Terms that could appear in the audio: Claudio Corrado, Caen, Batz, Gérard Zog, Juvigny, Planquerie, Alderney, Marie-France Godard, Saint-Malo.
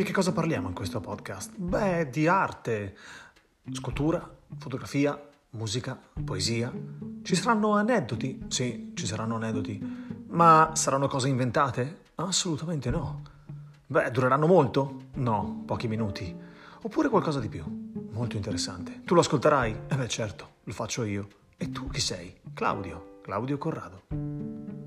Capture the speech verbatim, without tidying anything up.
Di che cosa parliamo in questo podcast? Beh, di arte, scultura, fotografia, musica, poesia. Ci saranno aneddoti? Sì, ci saranno aneddoti. Ma saranno cose inventate? Assolutamente no. Beh, dureranno molto? No, pochi minuti. Oppure qualcosa di più, molto interessante. Tu lo ascolterai? Eh beh, certo, lo faccio io. E tu chi sei? Claudio, Claudio Corrado.